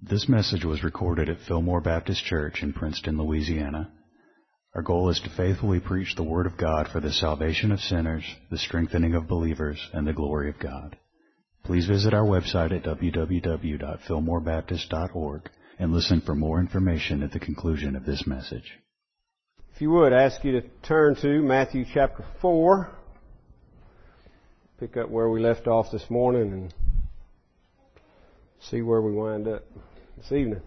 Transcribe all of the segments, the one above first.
This message was recorded at Fillmore Baptist Church in Princeton, Louisiana. Our goal is to faithfully preach the Word of God for the salvation of sinners, the strengthening of believers, and the glory of God. Please visit our website at www.fillmorebaptist.org and listen for more information at the conclusion of this message. If you would, I ask you to turn to Matthew chapter 4. Pick up where we left off this morning and see where we wind up this evening.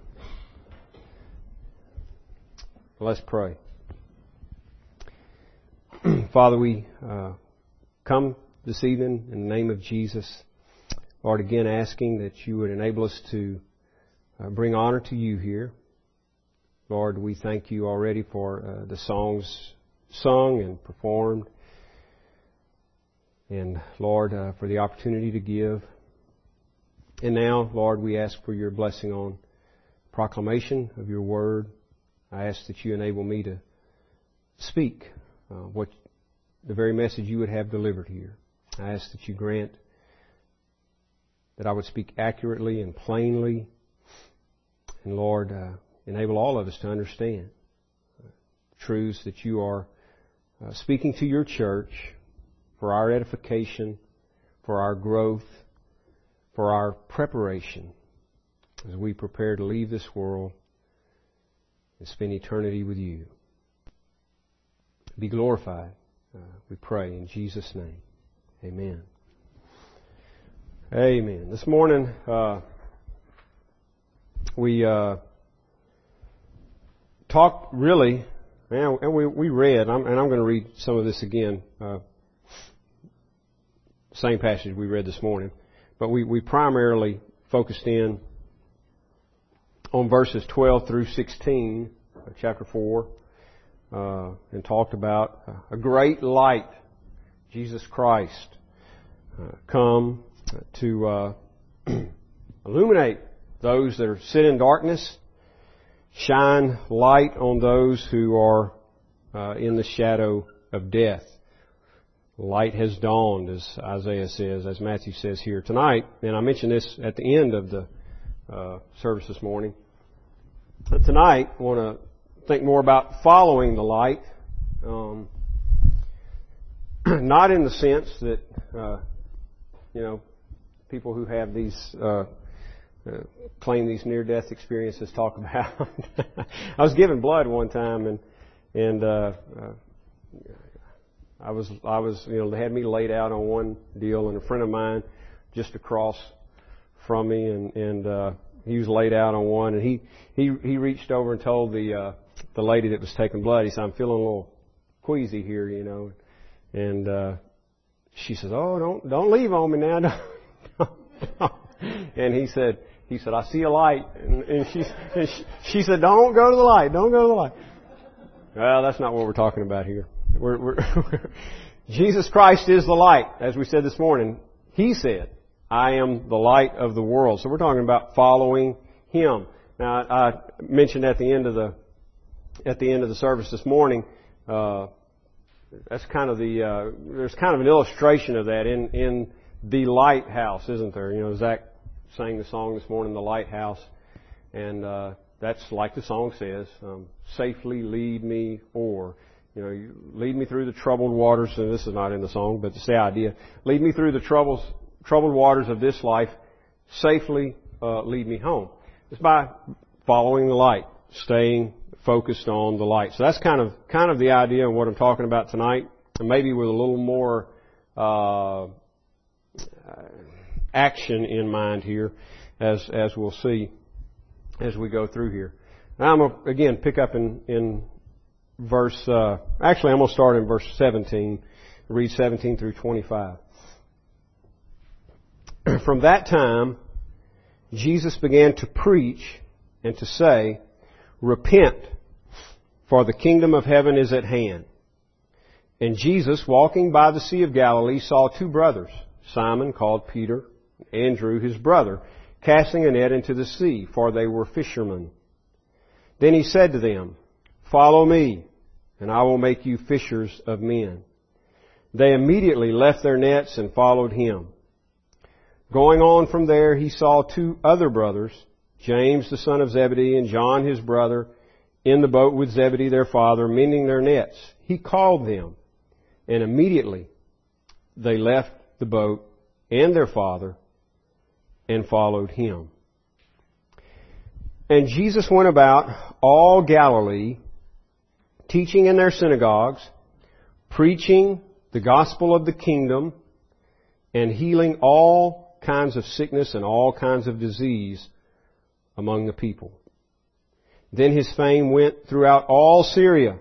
Let's pray. Father, we come this evening in the name of Jesus. Lord, again asking that you would enable us to bring honor to you here. Lord, we thank you already for the songs sung and performed. And Lord, for the opportunity to give. And now, Lord, we ask for your blessing on proclamation of your word. I ask that you enable me to speak what the very message you would have delivered here. I ask that you grant that I would speak accurately and plainly. And Lord, enable all of us to understand truths that you are speaking to your church for our edification, for our growth, for our preparation as we prepare to leave this world and spend eternity with you. Be glorified, we pray in Jesus' name. Amen. Amen. This morning, we talked really, and we read, and I'm going to read some of this again, same passage we read this morning, but we primarily focused in on verses 12 through 16 of chapter 4. And talked about a great light, Jesus Christ, come to illuminate those that sit in darkness, shine light on those who are in the shadow of death. Light has dawned, as Isaiah says, as Matthew says here tonight. And I mentioned this at the end of the service this morning. But tonight, I want to think more about following the light, not in the sense that people who have these claim these near-death experiences talk about. I was given blood one time, and I was they had me laid out on one deal, and a friend of mine just across from me, and he was laid out on one, and he reached over and told the lady that was taking blood, he said, "I'm feeling a little queasy here, And she says, "Oh, don't leave on me now." Don't. And he said, "I see a light." And she said, "Don't go to the light. Don't go to the light." Well, that's not what we're talking about here. Jesus Christ is the light, as we said this morning. He said, "I am the light of the world." So we're talking about following Him. Now, I mentioned at the end of the service this morning, that's kind of the there's kind of an illustration of that in the lighthouse, isn't there? Zach sang the song this morning, "The Lighthouse," and that's like the song says, "Safely lead me o'er." Lead me through the troubled waters. And this is not in the song, but it's the idea. Lead me through the troubled waters of this life. Safely lead me home. It's by following the light, staying focused on the light. So that's kind of the idea of what I'm talking about tonight, and maybe with a little more action in mind here, as we'll see as we go through here. Now I'm gonna, again, pick up in verse. Actually, I'm going to start in verse 17. Read 17 through 25. From that time, Jesus began to preach and to say, "Repent, for the kingdom of heaven is at hand." And Jesus, walking by the Sea of Galilee, saw two brothers, Simon, called Peter, and Andrew, his brother, casting a net into the sea, for they were fishermen. Then he said to them, "Follow me, and I will make you fishers of men." They immediately left their nets and followed him. Going on from there, he saw two other brothers, James the son of Zebedee, and John his brother, in the boat with Zebedee their father, mending their nets. He called them, and immediately they left the boat and their father and followed him. And Jesus went about all Galilee, teaching in their synagogues, preaching the gospel of the kingdom, and healing all kinds of sickness and all kinds of disease among the people. Then his fame went throughout all Syria,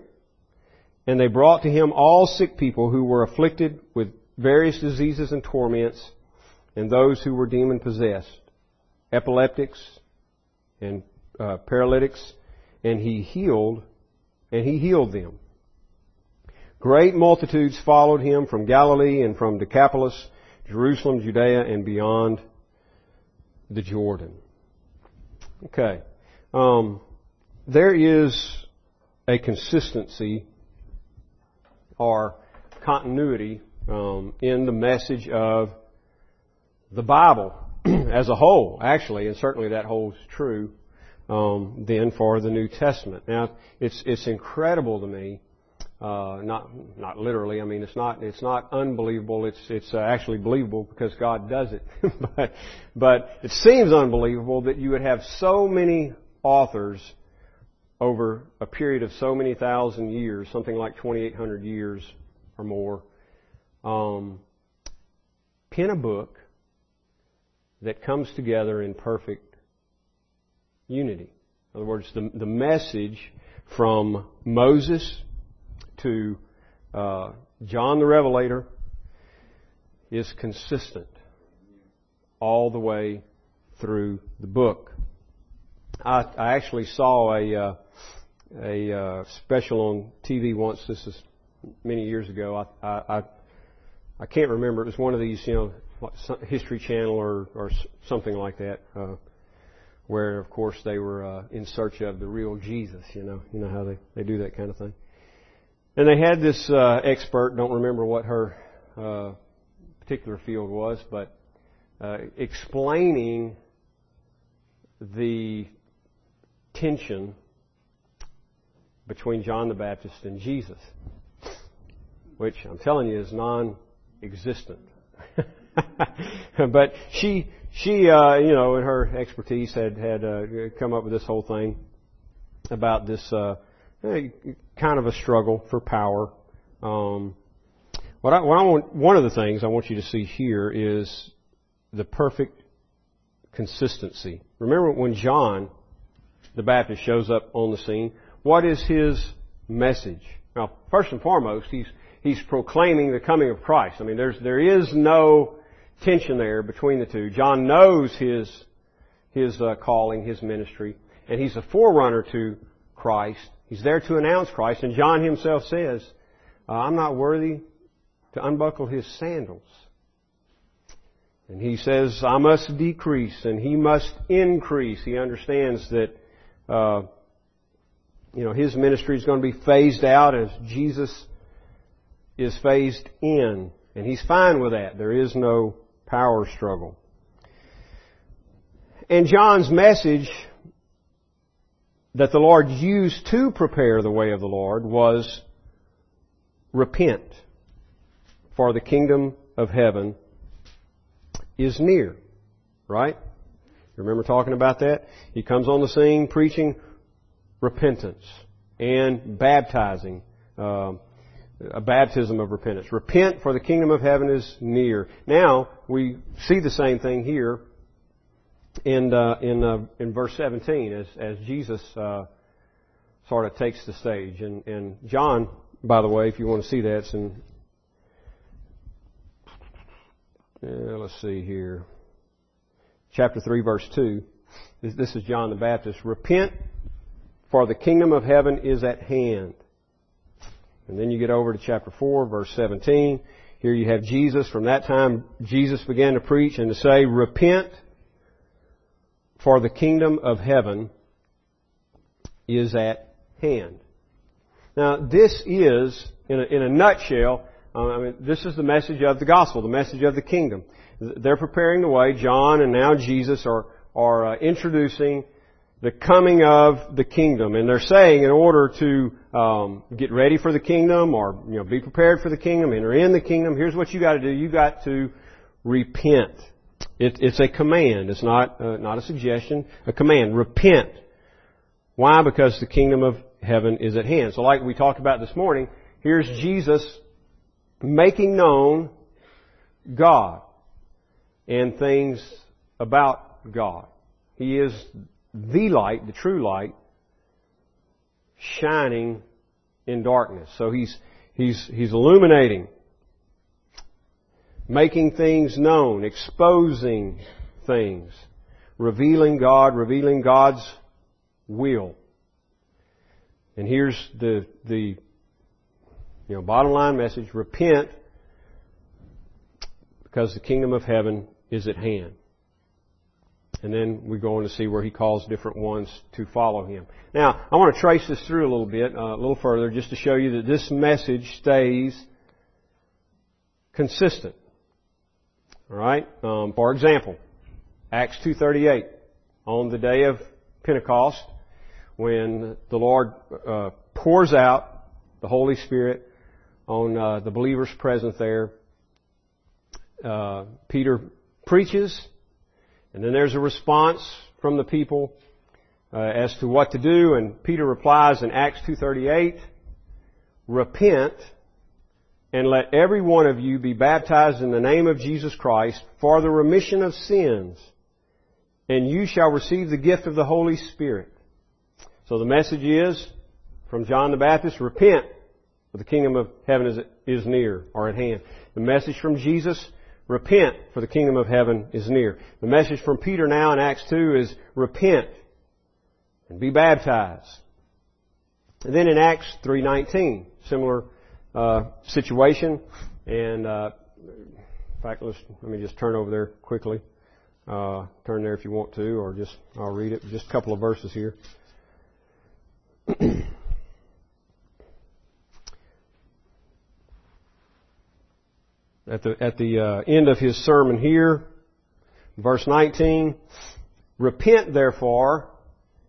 and they brought to him all sick people who were afflicted with various diseases and torments, and those who were demon-possessed, epileptics and paralytics, and he healed them. Great multitudes followed him from Galilee and from Decapolis, Jerusalem, Judea, and beyond the Jordan. Okay. There is a consistency or continuity in the message of the Bible as a whole, actually, and certainly that holds true then for the New Testament. Now, it's incredible to me, not literally. I mean, it's not unbelievable. It's actually believable because God does it. but it seems unbelievable that you would have so many authors over a period of so many thousand years, something like 2,800 years or more, pen a book that comes together in perfect unity. In other words, the message from Moses to John the Revelator is consistent all the way through the book. I actually saw a special on TV once. This is many years ago. I can't remember. It was one of these, History Channel or something like that, where of course they were in search of the real Jesus. You know how they do that kind of thing. And they had this expert. Don't remember what her particular field was, but explaining the tension between John the Baptist and Jesus, which I'm telling you is non-existent. But she, in her expertise, had come up with this whole thing about this kind of a struggle for power. One of the things I want you to see here is the perfect consistency. Remember when John the Baptist shows up on the scene, what is his message? Now, first and foremost, he's proclaiming the coming of Christ. I mean, there is no tension there between the two. John knows his calling, his ministry, and he's a forerunner to Christ. He's there to announce Christ, and John himself says, I'm not worthy to unbuckle his sandals. And he says, I must decrease and he must increase. He understands that, his ministry is going to be phased out as Jesus is phased in. And he's fine with that. There is no power struggle. And John's message that the Lord used to prepare the way of the Lord was repent, for the kingdom of heaven is near, right? You remember talking about that? He comes on the scene preaching repentance and baptizing, a baptism of repentance. Repent, for the kingdom of heaven is near. Now, we see the same thing here in verse 17 as Jesus sort of takes the stage. And John, by the way, if you want to see that, it's in... let's see here. Chapter 3, verse 2. This is John the Baptist. Repent, for the kingdom of heaven is at hand. And then you get over to chapter 4, verse 17. Here you have Jesus. From that time, Jesus began to preach and to say, repent, for the kingdom of heaven is at hand. Now, this is, in a nutshell... this is the message of the gospel, the message of the kingdom. They're preparing the way. John and now Jesus are introducing the coming of the kingdom. And they're saying in order to get ready for the kingdom, or be prepared for the kingdom, enter in the kingdom, here's what you got to do. You got to repent. It's a command. It's not a suggestion. A command. Repent. Why? Because the kingdom of heaven is at hand. So like we talked about this morning, here's Jesus making known God and things about God. He is the light, the true light, shining in darkness. So he's illuminating, making things known, exposing things, revealing God, revealing God's will. And here's the bottom line message: repent, because the kingdom of heaven is at hand. And then we go on to see where he calls different ones to follow him. Now, I want to trace this through a little bit, a little further, just to show you that this message stays consistent. All right? For example, Acts 2:38, on the day of Pentecost, when the Lord pours out the Holy Spirit on the believers present there, Peter preaches, and then there's a response from the people as to what to do. And Peter replies in Acts 2:38, "Repent and let every one of you be baptized in the name of Jesus Christ for the remission of sins, and you shall receive the gift of the Holy Spirit." So the message is from John the Baptist: repent, for the kingdom of heaven is near, or at hand. The message from Jesus: repent, for the kingdom of heaven is near. The message from Peter now in Acts 2 is repent and be baptized. And then in Acts 3:19, similar situation. And in fact, let me just turn over there quickly. Turn there if you want to, or just I'll read it. Just a couple of verses here. At the end of his sermon here, verse 19, "Repent therefore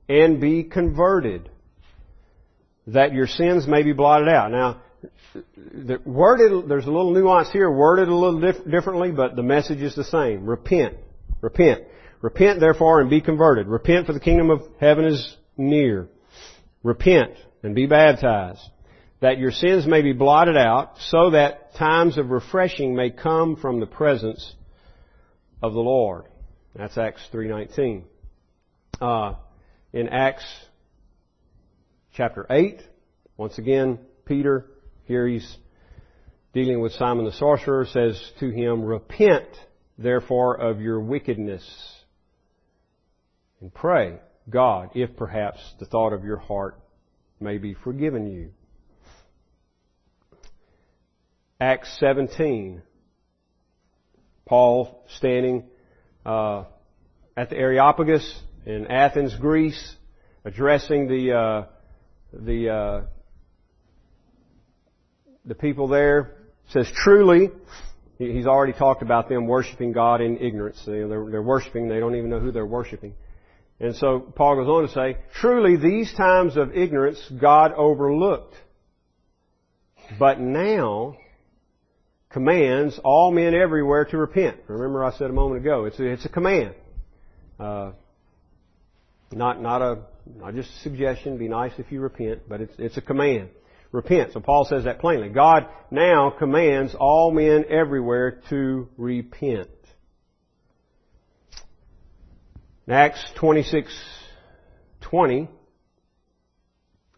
and be converted, that your sins may be blotted out." Now, there's a little nuance here, worded a little differently, but the message is the same. Repent. Repent. Repent therefore and be converted. Repent, for the kingdom of heaven is near. Repent and be baptized, that your sins may be blotted out, so that times of refreshing may come from the presence of the Lord. That's Acts 3:19. In Acts chapter 8, once again, Peter, here he's dealing with Simon the sorcerer, says to him, "Repent, therefore, of your wickedness, and pray God, if perhaps the thought of your heart may be forgiven you." Acts 17, Paul standing at the Areopagus in Athens, Greece, addressing the people there, says, "Truly," he's already talked about them worshiping God in ignorance. They're worshiping; they don't even know who they're worshiping. And so Paul goes on to say, "Truly, these times of ignorance God overlooked, but now commands all men everywhere to repent." Remember, I said a moment ago, it's a command, not just a suggestion. Be nice if you repent, but it's a command. Repent. So Paul says that plainly. God now commands all men everywhere to repent. In Acts 26:20,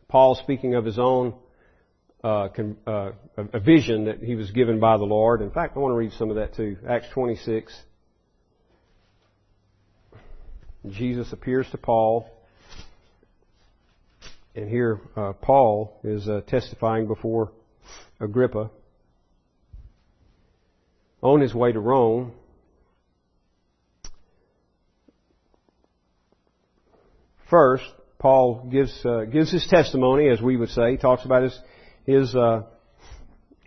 Paul, speaking of his own a vision that he was given by the Lord. In fact, I want to read some of that too. Acts 26. Jesus appears to Paul. And here Paul is testifying before Agrippa on his way to Rome. First, Paul gives his testimony, as we would say. He talks about his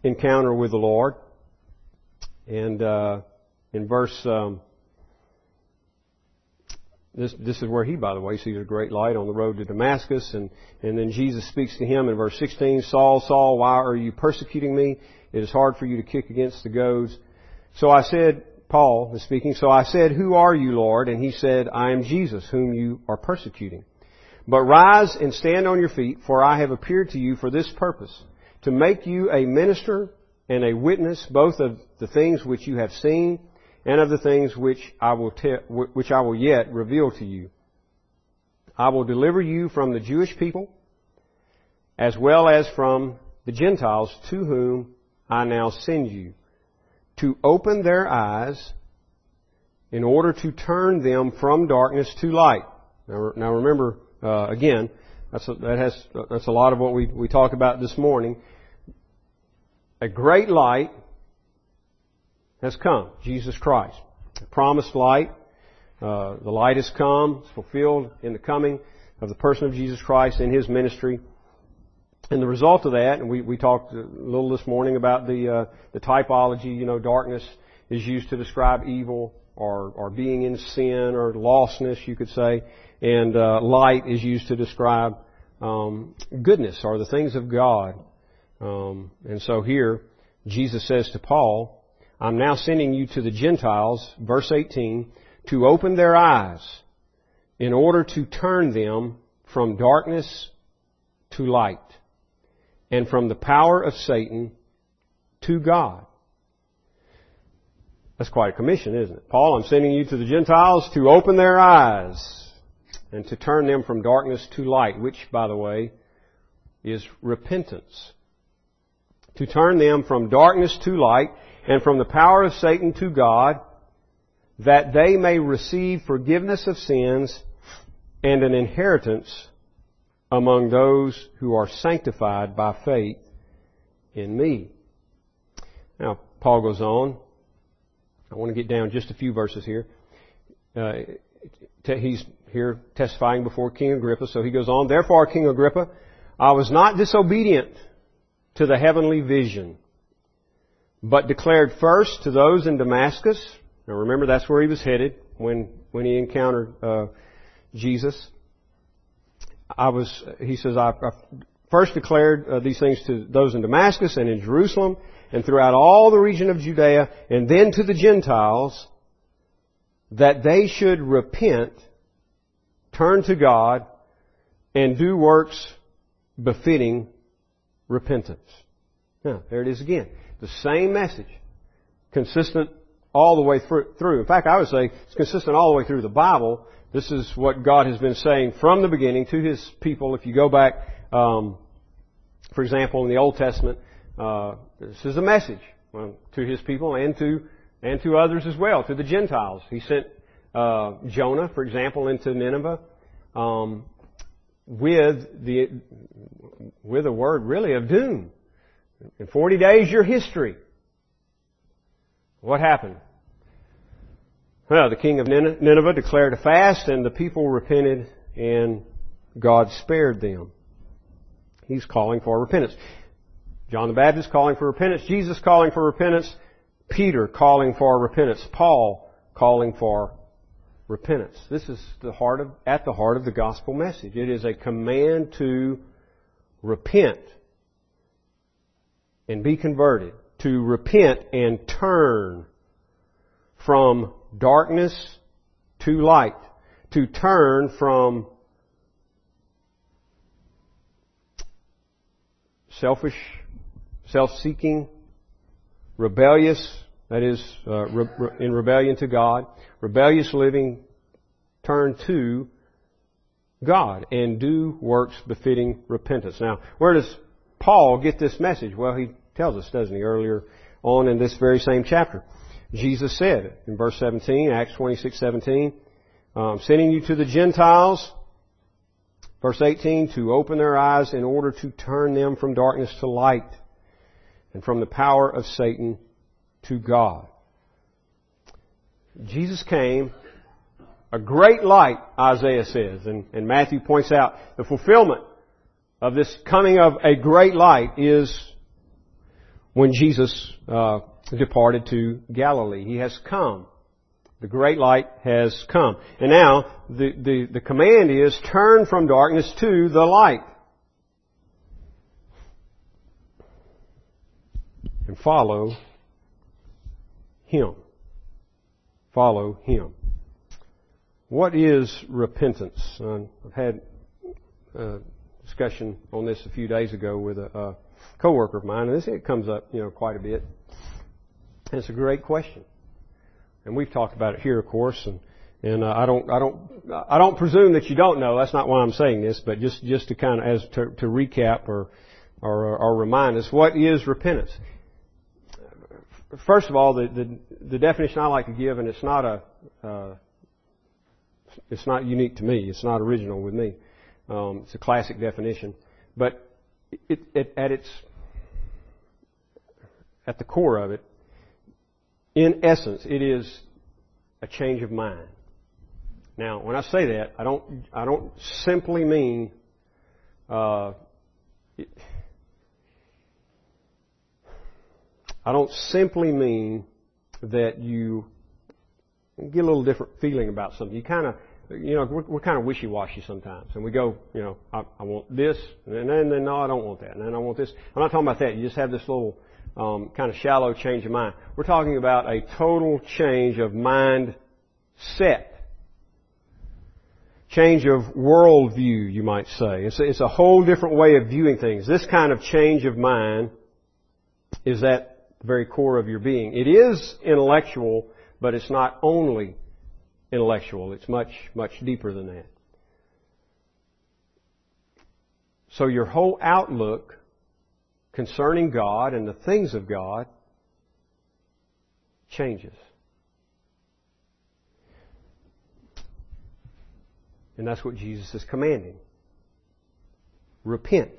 encounter with the Lord. And in verse This is where he, by the way, sees a great light on the road to Damascus. And then Jesus speaks to him in verse 16, Saul, Saul, why are you persecuting me? It is hard for you to kick against the goads. So I said, Paul is speaking, so I said, who are you, Lord? And he said, I am Jesus, whom you are persecuting. But rise and stand on your feet, for I have appeared to you for this purpose, to make you a minister and a witness both of the things which you have seen and of the things which I will yet reveal to you. I will deliver you from the Jewish people as well as from the Gentiles to whom I now send you, to open their eyes in order to turn them from darkness to light. Now remember, again, that's a lot of what we talk about this morning. A great light has come, Jesus Christ. The promised light, the light has come, it's fulfilled in the coming of the person of Jesus Christ in His ministry. And the result of that, and we talked a little this morning about the typology, you know, darkness is used to describe evil or being in sin or lostness, you could say. And light is used to describe goodness or the things of God. And so here, Jesus says to Paul, I'm now sending you to the Gentiles, verse 18, to open their eyes in order to turn them from darkness to light, and from the power of Satan to God. That's quite a commission, isn't it? Paul, I'm sending you to the Gentiles to open their eyes and to turn them from darkness to light, which, by the way, is repentance. To turn them from darkness to light and from the power of Satan to God, that they may receive forgiveness of sins and an inheritance among those who are sanctified by faith in me. Now, Paul goes on. I want to get down just a few verses here. He's here testifying before King Agrippa, so he goes on. Therefore, King Agrippa, I was not disobedient to the heavenly vision, but declared first to those in Damascus. Now, remember, that's where he was headed when he encountered Jesus. He says, I first declared these things to those in Damascus and in Jerusalem and throughout all the region of Judea, and then to the Gentiles, that they should repent, turn to God, and do works befitting repentance. Now, there it is again. The same message, consistent all the way through. In fact, I would say it's consistent all the way through the Bible. This is what God has been saying from the beginning to His people. If you go back, for example, in the Old Testament, this is a message to His people and to others as well, to the Gentiles. He sent Jonah, for example, into Nineveh with a word really of doom. In 40 days, your history. What happened? Well, the king of Nineveh declared a fast, and the people repented, and God spared them. He's calling for repentance. John the Baptist calling for repentance. Jesus calling for repentance. Peter calling for repentance. Paul calling for repentance. This is at the heart of the gospel message. It is a command to repent and be converted. To repent and turn from darkness to light. To turn from selfish, self-seeking, rebellious, that is, in rebellion to God, rebellious living, turn to God and do works befitting repentance. Now, where does Paul get this message? Well, he tells us, doesn't he, earlier on in this very same chapter. Jesus said in verse 17, Acts 26:17, I'm sending you to the Gentiles, verse 18, to open their eyes in order to turn them from darkness to light and from the power of Satan to God. Jesus came, a great light, Isaiah says, and Matthew points out the fulfillment of this coming of a great light is when Jesus departed to Galilee. He has come The great light has come. And now, the command is, turn from darkness to the light. And follow Him. Follow Him. What is repentance? I've had a discussion on this a few days ago with a coworker of mine, and it comes up, quite a bit. And it's a great question. And we've talked about it here, of course, and I don't presume that you don't know. That's not why I'm saying this, but just to kind of to recap or remind us, what is repentance? First of all, the definition I like to give, and it's not unique to me. It's not original with me. It's a classic definition, but at the core of it. In essence, it is a change of mind. Now, when I say that, I don't simply mean that you get a little different feeling about something. You kind of, we're kind of wishy-washy sometimes, and we go, I want this, and then no, I don't want that, and then I want this. I'm not talking about that. You just have this little kind of shallow change of mind. We're talking about a total change of mindset. Change of worldview, you might say. It's a whole different way of viewing things. This kind of change of mind is at the very core of your being. It is intellectual, but it's not only intellectual. It's much, much deeper than that. So your whole outlook concerning God and the things of God changes. And that's what Jesus is commanding. Repent.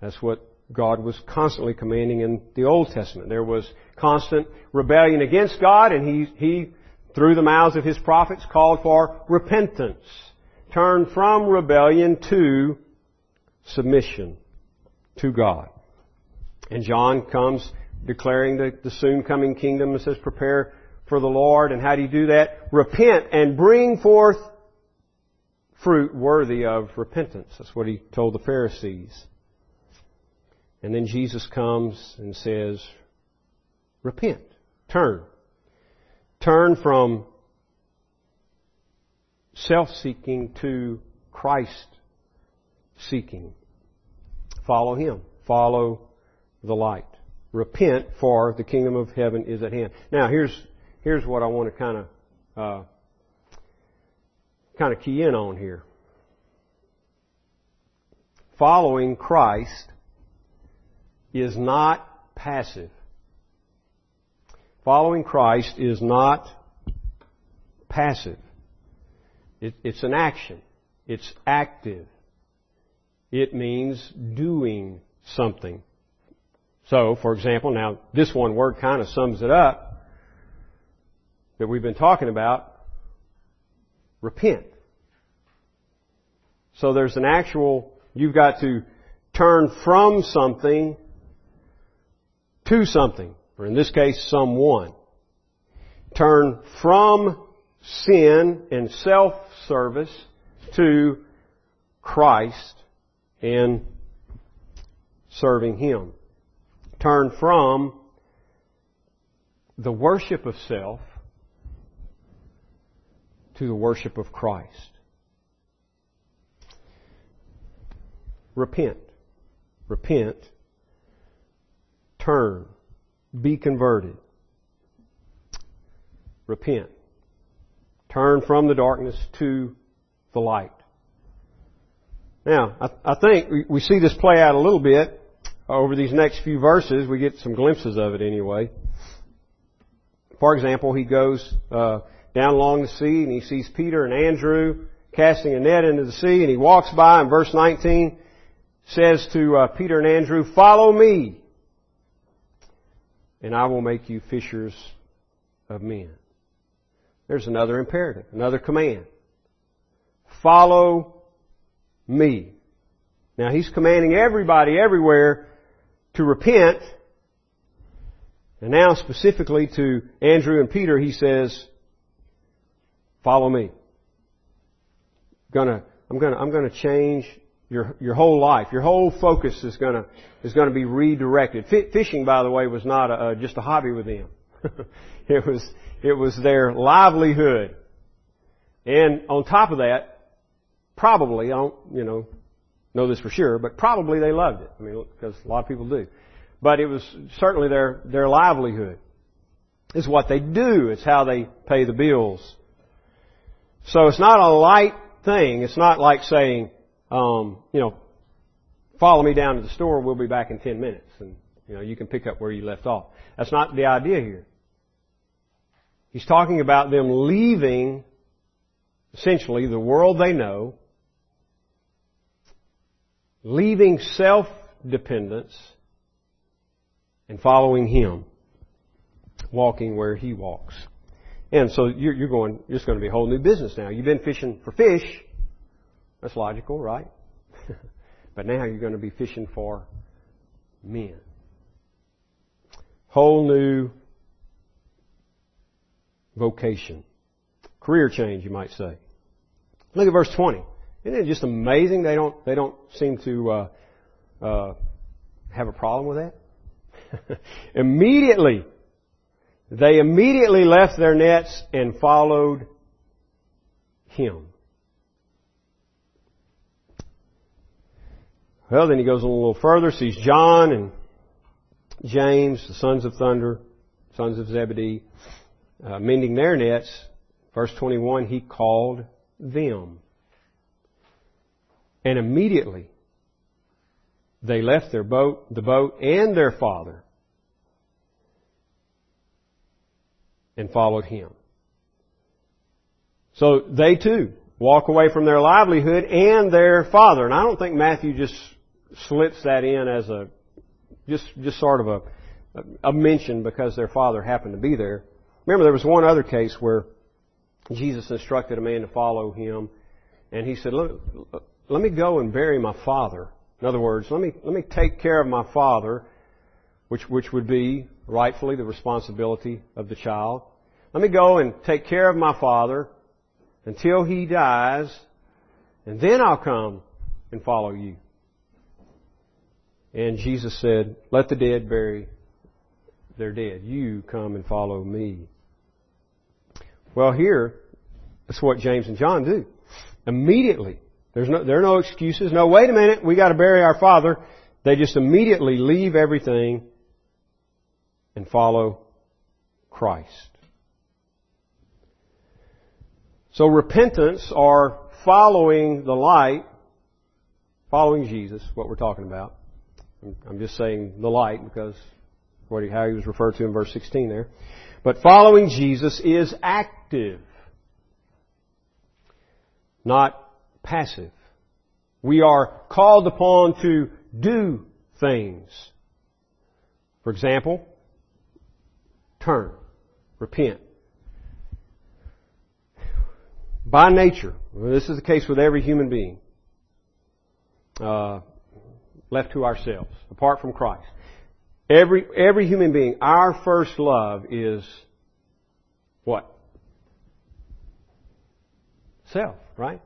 That's what God was constantly commanding in the Old Testament. There was constant rebellion against God, and He through the mouths of His prophets, called for repentance. Turn from rebellion to submission to God. And John comes declaring the soon-coming kingdom and says, prepare for the Lord. And how do you do that? Repent and bring forth fruit worthy of repentance. That's what He told the Pharisees. And then Jesus comes and says, repent. Turn. Turn from self-seeking to Christ-seeking. Follow Him. Follow the light. Repent, for the kingdom of heaven is at hand. Now, here's what I want to kind of key in on here. Following Christ is not passive. Following Christ is not passive. It's an action. It's active. It means doing something. So, for example, now this one word kind of sums it up that we've been talking about, repent. So there's an actual, you've got to turn from something to something, or in this case, someone. Turn from sin and self-service to Christ and serving Him. Turn from the worship of self to the worship of Christ. Repent. Repent. Turn. Be converted. Repent. Turn from the darkness to the light. Now, I think we see this play out a little bit. Over these next few verses, we get some glimpses of it anyway. For example, he goes down along the sea and he sees Peter and Andrew casting a net into the sea, and he walks by, and verse 19 says to Peter and Andrew, "Follow me, and I will make you fishers of men." There's another imperative, another command. Follow me. Now, he's commanding everybody everywhere to repent. And now specifically to Andrew and Peter, he says, Follow me. I'm gonna change your whole life. Your whole focus is gonna be redirected. Fishing, by the way, was not just a hobby with them. It was their livelihood. And on top of that, probably, I don't, know this for sure, but probably they loved it. I mean, because a lot of people do. But it was certainly their livelihood. It's what they do. It's how they pay the bills. So it's not a light thing. It's not like saying, follow me down to the store. We'll be back in 10 minutes. And, you can pick up where you left off. That's not the idea here. He's talking about them leaving, essentially, the world they know, leaving self-dependence and following Him, walking where He walks. And so it's going to be a whole new business now. You've been fishing for fish. That's logical, right? But now you're going to be fishing for men. Whole new vocation. Career change, you might say. Look at verse 20. Isn't it just amazing? They don't seem to have a problem with that. They immediately left their nets and followed Him. Well, then he goes a little further, sees John and James, the sons of thunder, sons of Zebedee, mending their nets. Verse 21, he called them. And immediately they left their boat, the boat and their father, and followed Him. So they too walk away from their livelihood and their father. And I don't think Matthew just slips that in as a just sort of a mention because their father happened to be there. Remember, there was one other case where Jesus instructed a man to follow Him, and he said, "Let me go and bury my father." In other words, let me take care of my father, which would be rightfully the responsibility of the child. Let me go and take care of my father until he dies, and then I'll come and follow you. And Jesus said, "Let the dead bury their dead. You come and follow me." Well, here, that's what James and John do. Immediately. There are no excuses. No, wait a minute, we got to bury our father. They just immediately leave everything and follow Christ. So repentance, or following the light, following Jesus, what we're talking about. I'm just saying the light because how He was referred to in verse 16 there. But following Jesus is active, not passive. We are called upon to do things. For example, turn, repent. By nature, this is the case with every human being, left to ourselves, apart from Christ. Every human being, our first love is what? Self, right?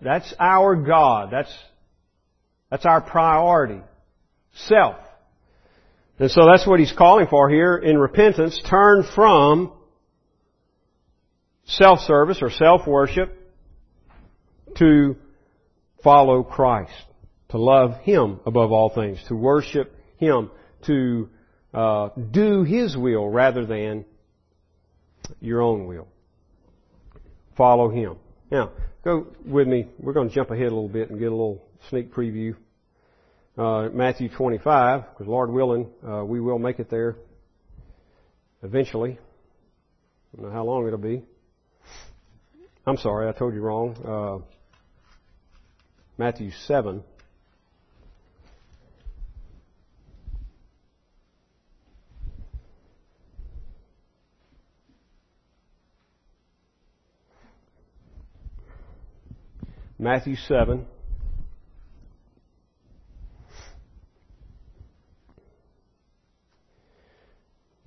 That's our God. That's our priority. Self. And so that's what He's calling for here in repentance. Turn from self-service or self-worship to follow Christ. To love Him above all things. To worship Him. To do His will rather than your own will. Follow Him. Now, go with me. We're going to jump ahead a little bit and get a little sneak preview. Matthew 25, because Lord willing, we will make it there eventually. I don't know how long it'll be. I'm sorry, I told you wrong. Matthew 7. Matthew 7.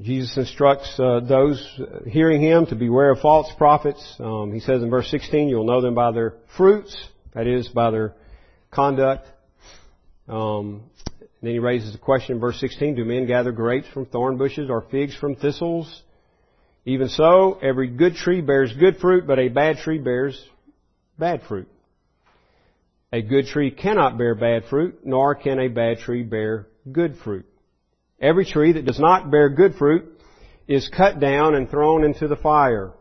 Jesus instructs those hearing him to beware of false prophets. He says in verse 16, you'll know them by their fruits, that is, by their conduct. Then he raises the question in verse 16, do men gather grapes from thorn bushes or figs from thistles? Even so, every good tree bears good fruit, but a bad tree bears bad fruit. A good tree cannot bear bad fruit, nor can a bad tree bear good fruit. Every tree that does not bear good fruit is cut down and thrown into the fire.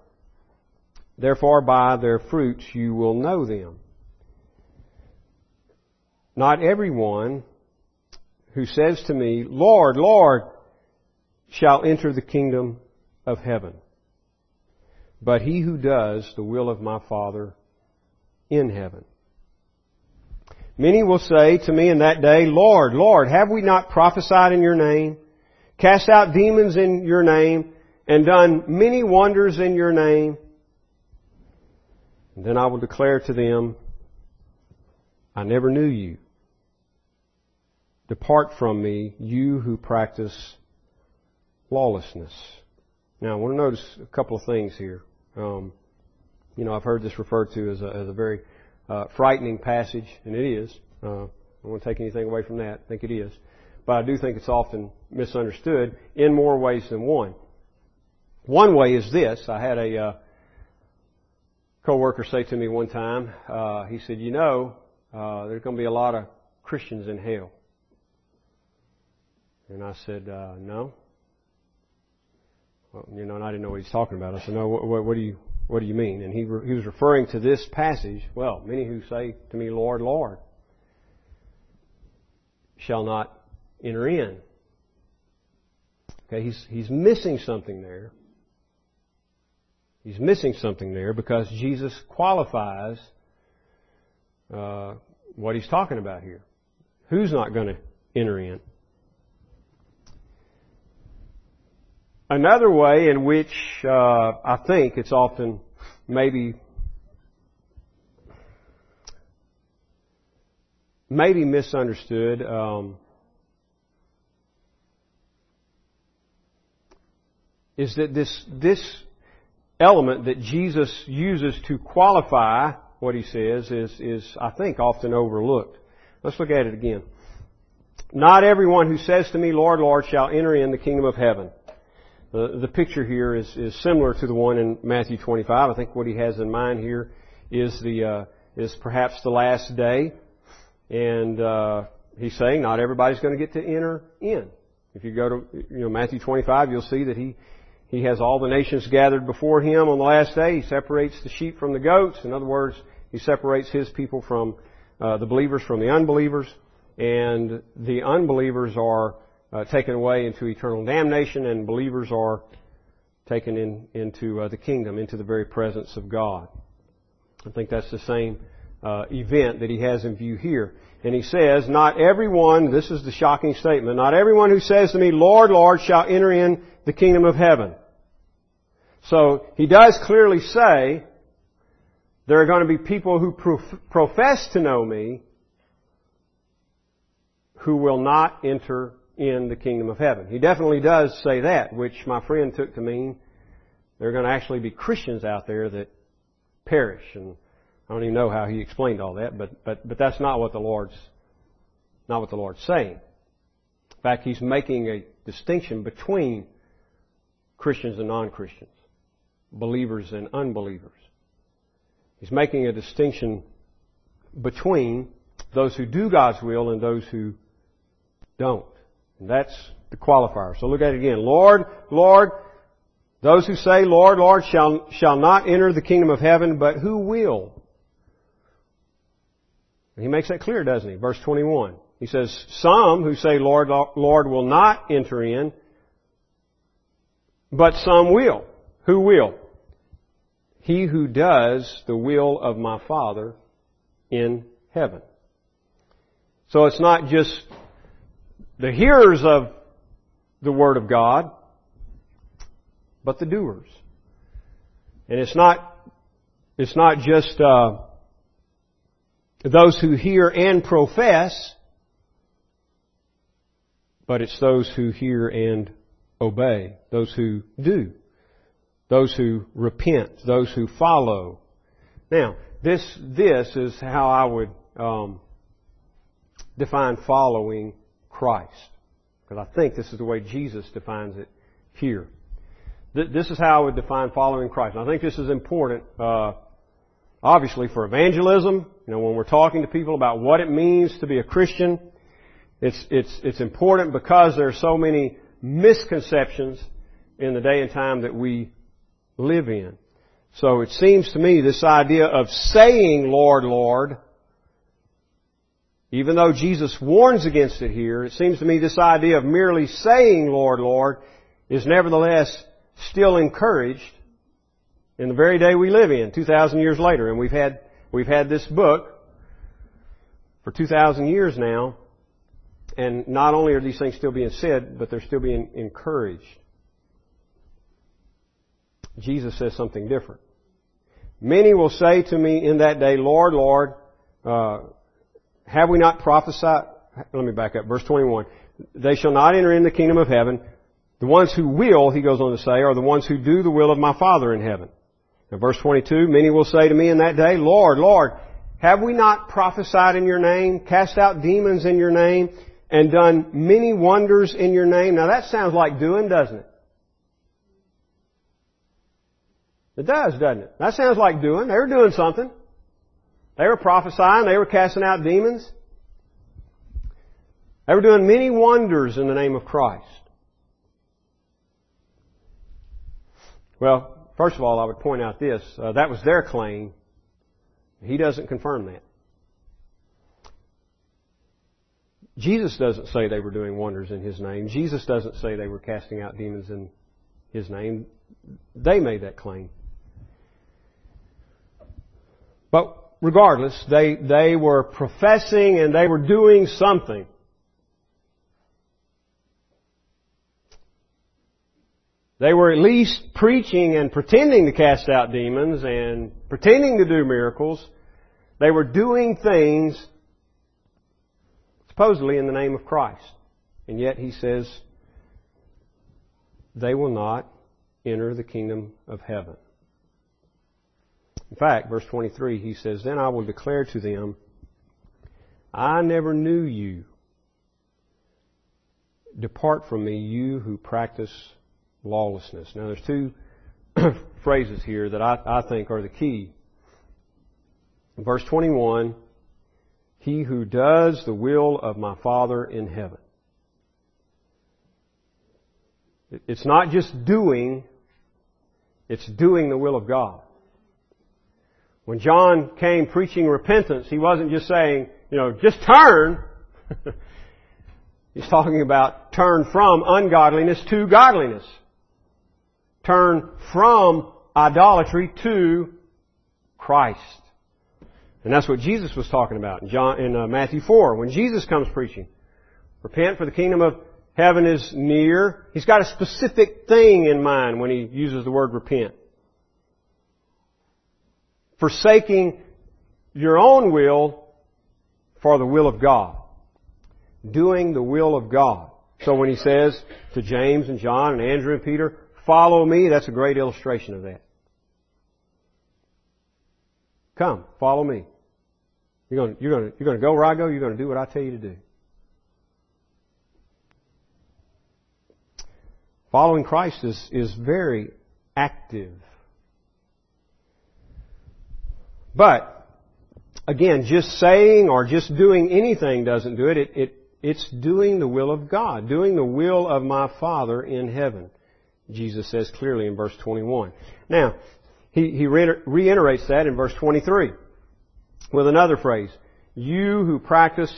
Therefore, by their fruits you will know them. Not everyone who says to me, Lord, Lord, shall enter the kingdom of heaven, but he who does the will of my Father in heaven. Many will say to me in that day, Lord, Lord, have we not prophesied in your name, cast out demons in your name, and done many wonders in your name? And then I will declare to them, I never knew you. Depart from me, you who practice lawlessness. Now, I want to notice a couple of things here. I've heard this referred to as a very frightening passage, and it is. I don't want to take anything away from that. I think it is. But I do think it's often misunderstood in more ways than one. One way is this. I had a co-worker say to me one time, he said, there's going to be a lot of Christians in hell. And I said, no. Well, and I didn't know what he was talking about. I said, no, what do you mean? And he was referring to this passage. Well, many who say to me, Lord, Lord, shall not enter in. Okay, he's missing something there. He's missing something there because Jesus qualifies what he's talking about here. Who's not going to enter in? Another way in which I think it's often maybe misunderstood is that this element that Jesus uses to qualify what he says is I think often overlooked. Let's look at it again. Not everyone who says to me, Lord, Lord, shall enter in the kingdom of heaven. The picture here is similar to the one in Matthew 25. I think what he has in mind here is is perhaps the last day. And he's saying not everybody's going to get to enter in. If you go to Matthew 25, you'll see that he has all the nations gathered before him on the last day. He separates the sheep from the goats. In other words, he separates his people from the believers from the unbelievers. And the unbelievers are taken away into eternal damnation, and believers are taken into the kingdom, into the very presence of God. I think that's the same event that he has in view here. And he says, not everyone, this is the shocking statement, not everyone who says to me, Lord, Lord, shall enter in the kingdom of heaven. So he does clearly say, there are going to be people who profess to know me who will not enter in the kingdom of heaven. He definitely does say that, which my friend took to mean there are going to actually be Christians out there that perish. And I don't even know how he explained all that, but that's not what the Lord's saying. In fact, he's making a distinction between Christians and non-Christians, believers and unbelievers. He's making a distinction between those who do God's will and those who don't. And that's the qualifier. So look at it again. Lord, Lord, those who say, Lord, Lord, shall not enter the kingdom of heaven, but who will? And he makes that clear, doesn't he? Verse 21. He says, some who say, Lord, Lord, will not enter in, but some will. Who will? He who does the will of my Father in heaven. So it's not just the hearers of the Word of God, but the doers. And it's not just those who hear and profess, but it's those who hear and obey, those who do, those who repent, those who follow. Now, this is how I would define following Christ, because I think this is the way Jesus defines it here. This is how I would define following Christ. And I think this is important, obviously, for evangelism. You know, when we're talking to people about what it means to be a Christian, it's important because there are so many misconceptions in the day and time that we live in. So it seems to me this idea of saying, Lord, Lord, even though Jesus warns against it here, it seems to me this idea of merely saying, Lord, Lord, is nevertheless still encouraged in the very day we live in, 2,000 years later. And we've had this book for 2,000 years now, and not only are these things still being said, but they're still being encouraged. Jesus says something different. Many will say to me in that day, Lord, Lord, have we not prophesied? Let me back up. Verse 21. They shall not enter in the kingdom of heaven. The ones who will, he goes on to say, are the ones who do the will of my Father in heaven. Now, verse 22, many will say to me in that day, Lord, Lord, have we not prophesied in your name, cast out demons in your name, and done many wonders in your name? Now, that sounds like doing, doesn't it? It does, doesn't it? That sounds like doing. They were doing something. They were prophesying. They were casting out demons. They were doing many wonders in the name of Christ. Well, first of all, I would point out this. That was their claim. He doesn't confirm that. Jesus doesn't say they were doing wonders in His name. Jesus doesn't say they were casting out demons in His name. They made that claim. But regardless, they were professing and they were doing something. They were at least preaching and pretending to cast out demons and pretending to do miracles. They were doing things supposedly in the name of Christ. And yet he says, they will not enter the kingdom of heaven. In fact, verse 23, he says, then I will declare to them, I never knew you. Depart from me, you who practice lawlessness. Now, there's two phrases here that I think are the key. In verse 21, he who does the will of my Father in heaven. It's not just doing, it's doing the will of God. When John came preaching repentance, he wasn't just saying, just turn. He's talking about turn from ungodliness to godliness. Turn from idolatry to Christ. And that's what Jesus was talking about in Matthew 4. When Jesus comes preaching, repent for the kingdom of heaven is near. He's got a specific thing in mind when he uses the word repent. Forsaking your own will for the will of God. Doing the will of God. So when he says to James and John and Andrew and Peter, follow me, that's a great illustration of that. Come, follow me. You're going to go where I go, you're going to do what I tell you to do. Following Christ is very active. But, again, just saying or just doing anything doesn't do it. It's doing the will of God, doing the will of my Father in heaven, Jesus says clearly in verse 21. Now, he reiterates that in verse 23 with another phrase, you who practice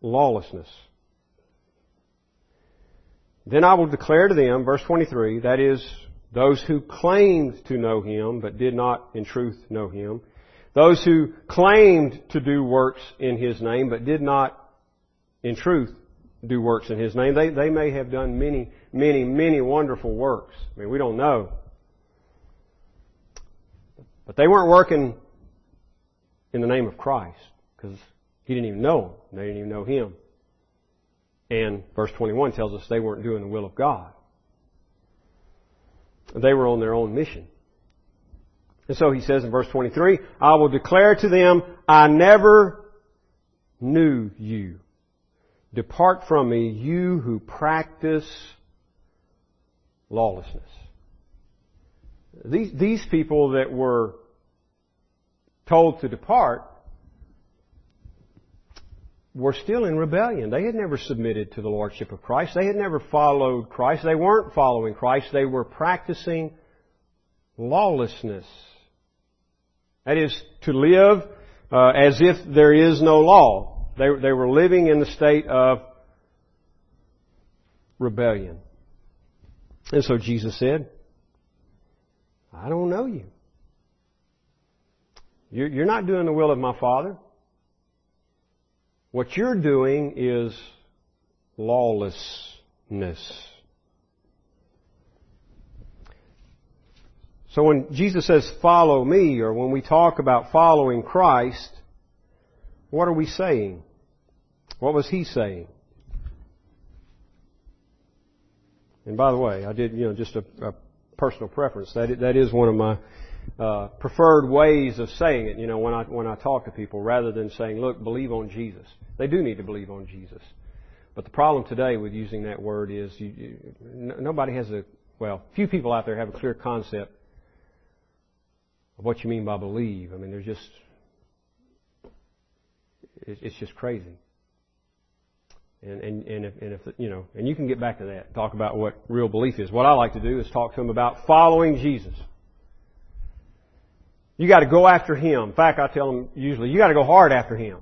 lawlessness. Then I will declare to them, verse 23, that is, those who claimed to know Him but did not in truth know Him, those who claimed to do works in His name but did not in truth do works in His name. They may have done many, many, many wonderful works. I mean, we don't know. But they weren't working in the name of Christ because He didn't even know them. They didn't even know Him. And verse 21 tells us they weren't doing the will of God. They were on their own mission. And so he says in verse 23, I will declare to them, I never knew you. Depart from me, you who practice lawlessness. These people that were told to depart were still in rebellion. They had never submitted to the Lordship of Christ. They had never followed Christ. They weren't following Christ. They were practicing lawlessness. That is, to live as if there is no law. They were living in the state of rebellion. And so Jesus said, I don't know you. You're not doing the will of my Father. What you're doing is lawlessness. So when Jesus says, follow me, or when we talk about following Christ, what are we saying? What was He saying? And by the way, I did, just a personal preference. That is one of my preferred ways of saying it, when I talk to people, rather than saying, look, believe on Jesus. They do need to believe on Jesus. But the problem today with using that word is nobody has few people out there have a clear concept of what you mean by believe. I mean, there's just, it's just crazy. And if you can get back to that, talk about what real belief is. What I like to do is talk to them about following Jesus. You got to go after Him. In fact, I tell them usually, you got to go hard after Him.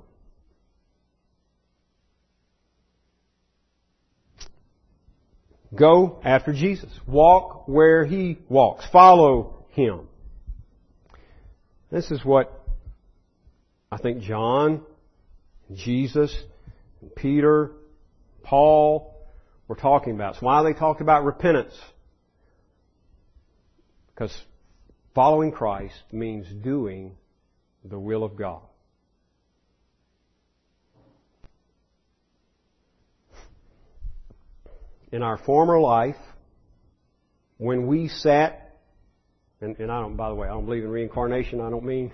Go after Jesus. Walk where He walks. Follow Him. This is what I think John, Jesus, Peter, Paul were talking about. It's why they talked about repentance. Because following Christ means doing the will of God. In our former life, when we sat, and I don't, by the way, I don't believe in reincarnation. I don't mean,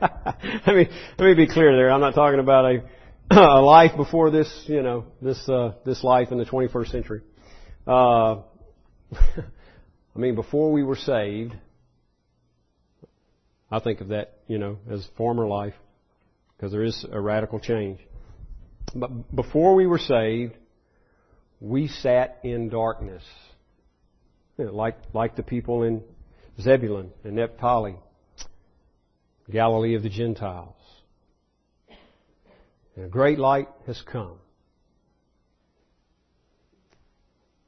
let me be clear there. I'm not talking about a life before this, this life in the 21st century. Before we were saved, I think of that, as former life, because there is a radical change. But before we were saved, we sat in darkness, like the people in Zebulun and Naphtali, Galilee of the Gentiles. And a great light has come,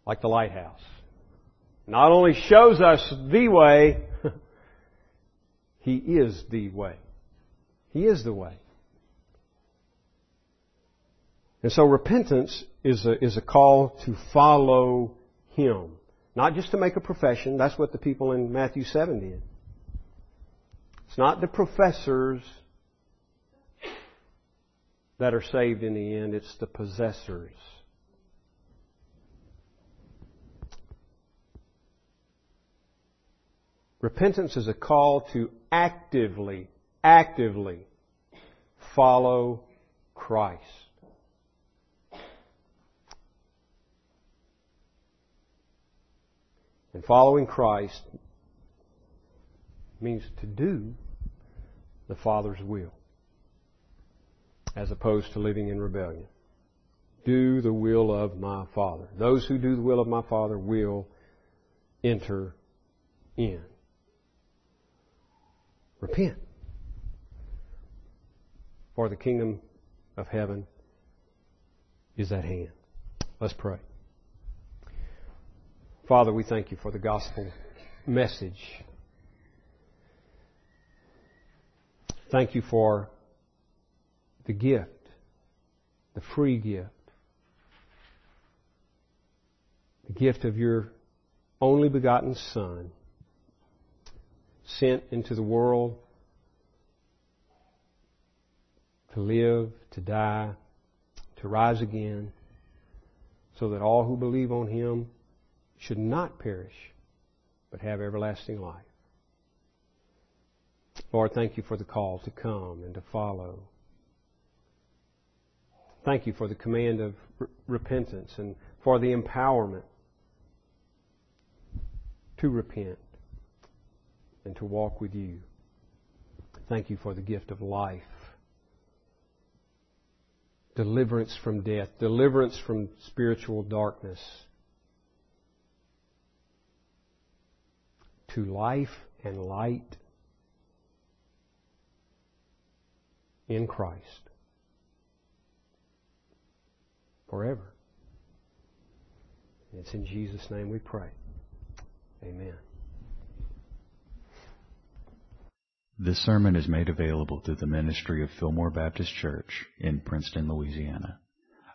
like the lighthouse. Not only shows us the way, He is the way. He is the way. And so repentance is a call to follow Him. Not just to make a profession. That's what the people in Matthew 7 did. It's not the professors that are saved in the end. It's the possessors. Repentance is a call to actively follow Christ. And following Christ means to do the Father's will, as opposed to living in rebellion. Do the will of my Father. Those who do the will of my Father will enter in. Repent, for the kingdom of heaven is at hand. Let's pray. Father, we thank You for the gospel message. Thank You for the gift, the free gift, the gift of Your only begotten Son, sent into the world to live, to die, to rise again, so that all who believe on Him should not perish, but have everlasting life. Lord, thank you for the call to come and to follow. Thank you for the command of repentance and for the empowerment to repent and to walk with you. Thank you for the gift of life, deliverance from death, deliverance from spiritual darkness, to life and light in Christ forever. It's in Jesus' name we pray. Amen. This sermon is made available through the ministry of Fillmore Baptist Church in Princeton, Louisiana.